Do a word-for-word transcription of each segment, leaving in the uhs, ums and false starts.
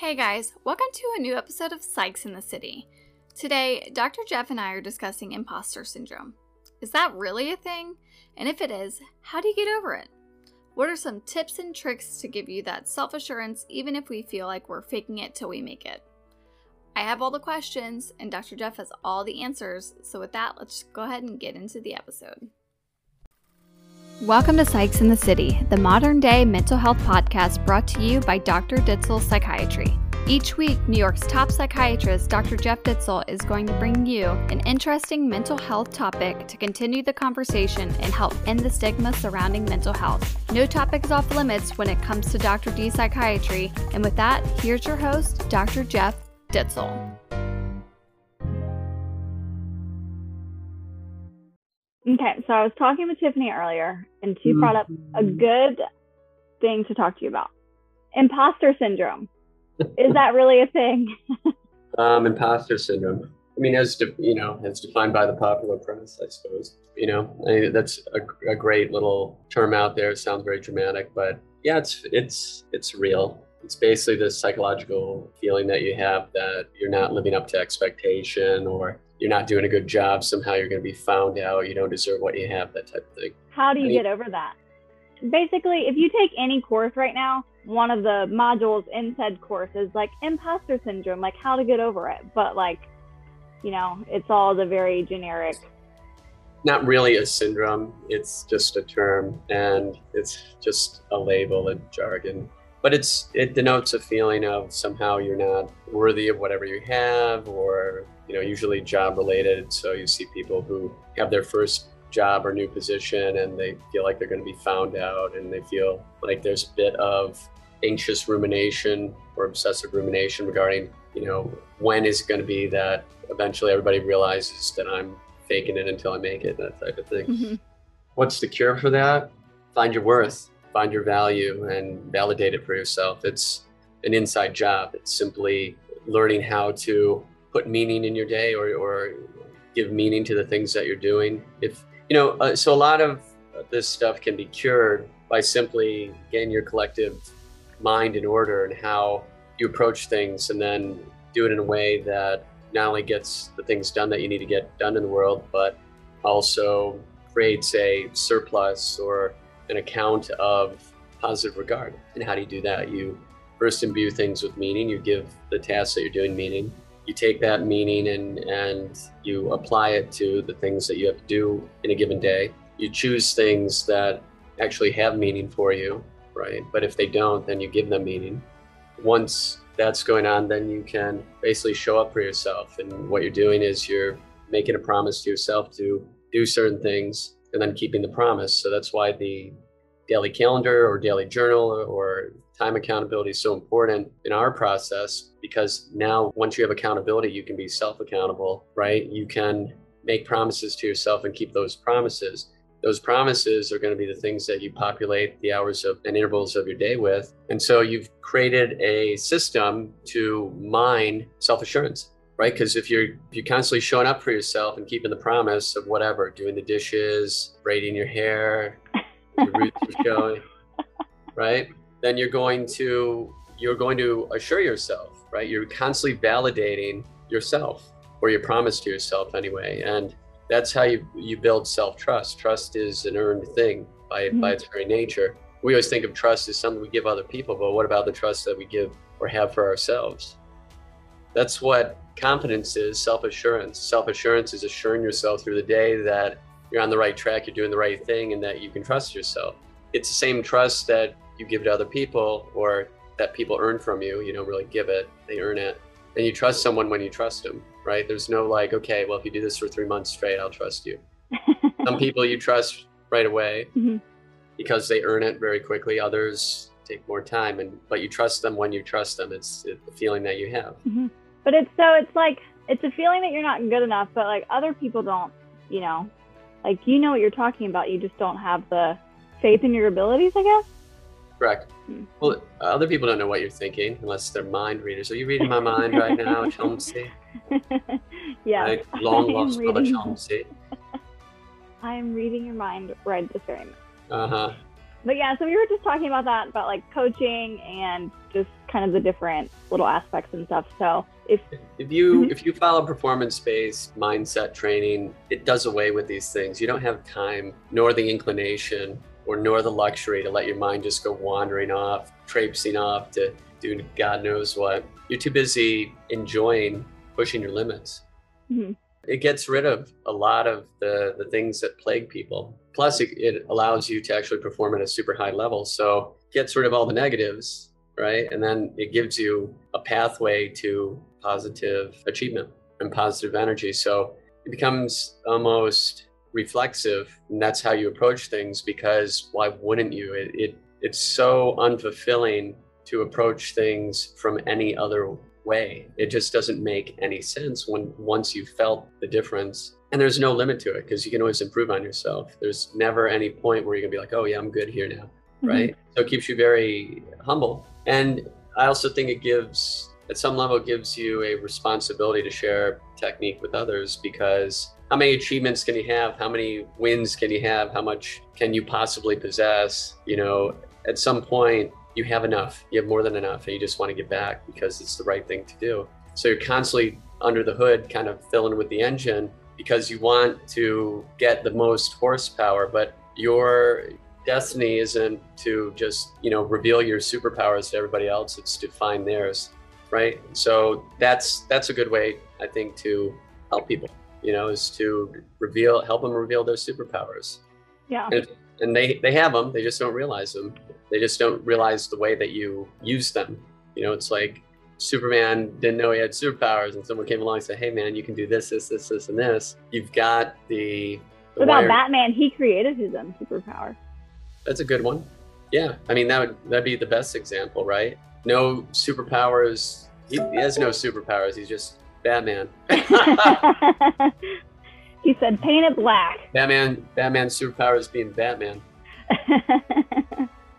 Hey guys, welcome to a new episode of Psychs in the City. Today, Doctor Jeff and I are discussing imposter syndrome. Is that really a thing? And if it is, how do you get over it? What are some tips and tricks to give you that self-assurance even if we feel like we're faking it till we make it? I have all the questions and Doctor Jeff has all the answers, so with that, let's go ahead and get into the episode. Welcome to Psychs in the City, the modern-day mental health podcast brought to you by Doctor Ditzel Psychiatry. Each week, New York's top psychiatrist, Doctor Jeff Ditzel, is going to bring you an interesting mental health topic to continue the conversation and help end the stigma surrounding mental health. No topic is off limits when it comes to Doctor D Psychiatry, and with that, here's your host, Doctor Jeff Ditzel. Okay, so I was talking with Tiffany earlier, and she brought up a good thing to talk to you about. Imposter syndrome. Is that really a thing? um, imposter syndrome. I mean, as de- you know, as defined by the popular press, I suppose. You know, I mean, that's a, a great little term out there. It sounds very dramatic, but yeah, it's it's it's real. It's basically this psychological feeling that you have that you're not living up to expectation, or you're not doing a good job. Somehow you're going to be found out. You don't deserve what you have, that type of thing. How do you I mean, get over that? Basically, if you take any course right now, one of the modules in said course is like imposter syndrome, like how to get over it. But like, you know, it's all the very generic. Not really a syndrome. It's just a term, and it's just a label, a jargon. But it's it denotes a feeling of somehow you're not worthy of whatever you have, or, you know, usually job related. So you see people who have their first job or new position and they feel like they're going to be found out, and they feel like there's a bit of anxious rumination or obsessive rumination regarding, you know, when is it going to be that eventually everybody realizes that I'm faking it until I make it, that type of thing. Mm-hmm. What's the cure for that? Find your worth. Find your value and validate it for yourself. It's an inside job. It's simply learning how to put meaning in your day, or, or give meaning to the things that you're doing. If you know, uh, so a lot of this stuff can be cured by simply getting your collective mind in order and how you approach things, and then do it in a way that not only gets the things done that you need to get done in the world, but also creates a surplus or an account of positive regard. And how do you do that? You first imbue things with meaning. You give the tasks that you're doing meaning. You take that meaning and and you apply it to the things that you have to do in a given day. You choose things that actually have meaning for you, right? But if they don't, then you give them meaning. Once that's going on, then you can basically show up for yourself. And what you're doing is you're making a promise to yourself to do certain things, and then keeping the promise. So that's why the daily calendar or daily journal or time accountability is so important in our process, because now once you have accountability, you can be self-accountable, right? You can make promises to yourself and keep those promises. Those promises are going to be the things that you populate the hours of and intervals of your day with. And so you've created a system to mine self-assurance. Right? Because if you're if you're constantly showing up for yourself and keeping the promise of whatever, doing the dishes, braiding your hair, your roots are showing, right? Then you're going to you're going to assure yourself, right? You're constantly validating yourself, or your promise to yourself anyway. And that's how you, you build self-trust. Trust is an earned thing by mm-hmm. by its very nature. We always think of trust as something we give other people, but what about the trust that we give or have for ourselves? That's what confidence is, self-assurance. Self-assurance is assuring yourself through the day that you're on the right track, you're doing the right thing, and that you can trust yourself. It's the same trust that you give to other people, or that people earn from you. You don't really give it, they earn it. And you trust someone when you trust them, right? There's no like, okay, well, if you do this for three months straight, I'll trust you. Some people you trust right away mm-hmm. because they earn it very quickly. Others take more time, and but you trust them when you trust them. It's, it's the feeling that you have. Mm-hmm. But it's so it's like it's a feeling that you're not good enough, but like other people don't, you know, like, you know what you're talking about. You just don't have the faith in your abilities, I guess. Correct. Hmm. Well, other people don't know what you're thinking unless they're mind readers. Are you reading my mind right now, Chelsea? Yeah. Like, long lost brother Chelsea. I am reading your mind right this very minute. Uh huh. But yeah, so we were just talking about that, about like coaching and just kind of the different little aspects and stuff. So if if you if you follow performance-based mindset training, it does away with these things. You don't have time, nor the inclination, or nor the luxury to let your mind just go wandering off, traipsing off to do God knows what. You're too busy enjoying pushing your limits. Mm-hmm. It gets rid of a lot of the, the things that plague people. Plus, it, it allows you to actually perform at a super high level. So gets rid of all the negatives, right? And then it gives you a pathway to positive achievement and positive energy. So it becomes almost reflexive, and that's how you approach things, because why wouldn't you? It, it It's so unfulfilling to approach things from any other way. It just doesn't make any sense when once you've felt the difference. And there's no limit to it, because you can always improve on yourself. There's never any point where you're gonna be like, oh yeah, I'm good here now, right? Mm-hmm. So it keeps you very humble. And I also think it gives, at some level, it gives you a responsibility to share technique with others, because how many achievements can you have? How many wins can you have? How much can you possibly possess? You know, at some point, you have enough, you have more than enough, and you just want to give back because it's the right thing to do. So you're constantly under the hood, kind of filling with the engine, because you want to get the most horsepower, but your destiny isn't to just, you know, reveal your superpowers to everybody else, it's to find theirs, right? So that's that's a good way, I think, to help people, you know, is to reveal, help them reveal their superpowers. Yeah. And, and they, they have them, they just don't realize them. They just don't realize the way that you use them. You know, it's like Superman didn't know he had superpowers, and someone came along and said, hey man, you can do this, this, this, this, and this. You've got the... the what about wired... Batman? He created his own superpower. That's a good one. Yeah, I mean, that would that'd be the best example, right? No superpowers. He, he has no superpowers. He's just Batman. He said, paint it black. Batman, Batman's superpowers being Batman.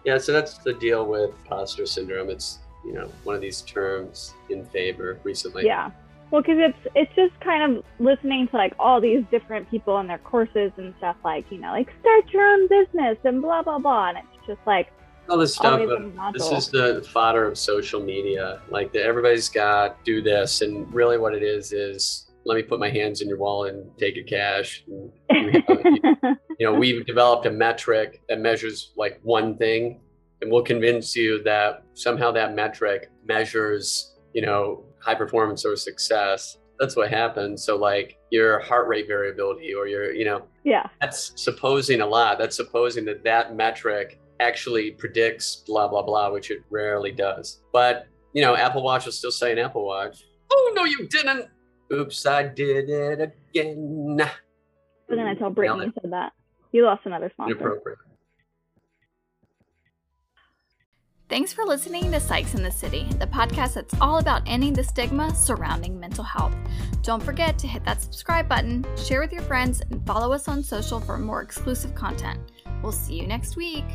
Yeah, so that's the deal with imposter syndrome. It's, you know, one of these terms in favor recently. Yeah. Well, because it's, it's just kind of listening to like all these different people and their courses and stuff, like, you know, like start your own business and blah, blah, blah. And it's just like all this stuff. But this is the fodder of social media. Like the, everybody's got do this. And really what it is, is let me put my hands in your wallet and take your cash. And, you know, you know, we've developed a metric that measures like one thing, and we'll convince you that somehow that metric measures, you know, high performance or success. That's what happens. So like your heart rate variability or your, you know, yeah, that's supposing a lot. That's supposing that that metric actually predicts blah, blah, blah, which it rarely does. But, you know, Apple Watch will still say an Apple Watch. Oh, no, you didn't. Oops, I did it again. But then I tell Brittany you said that. You lost another sponsor. Inappropriate. Thanks for listening to Psychs in the City, the podcast that's all about ending the stigma surrounding mental health. Don't forget to hit that subscribe button, share with your friends, and follow us on social for more exclusive content. We'll see you next week.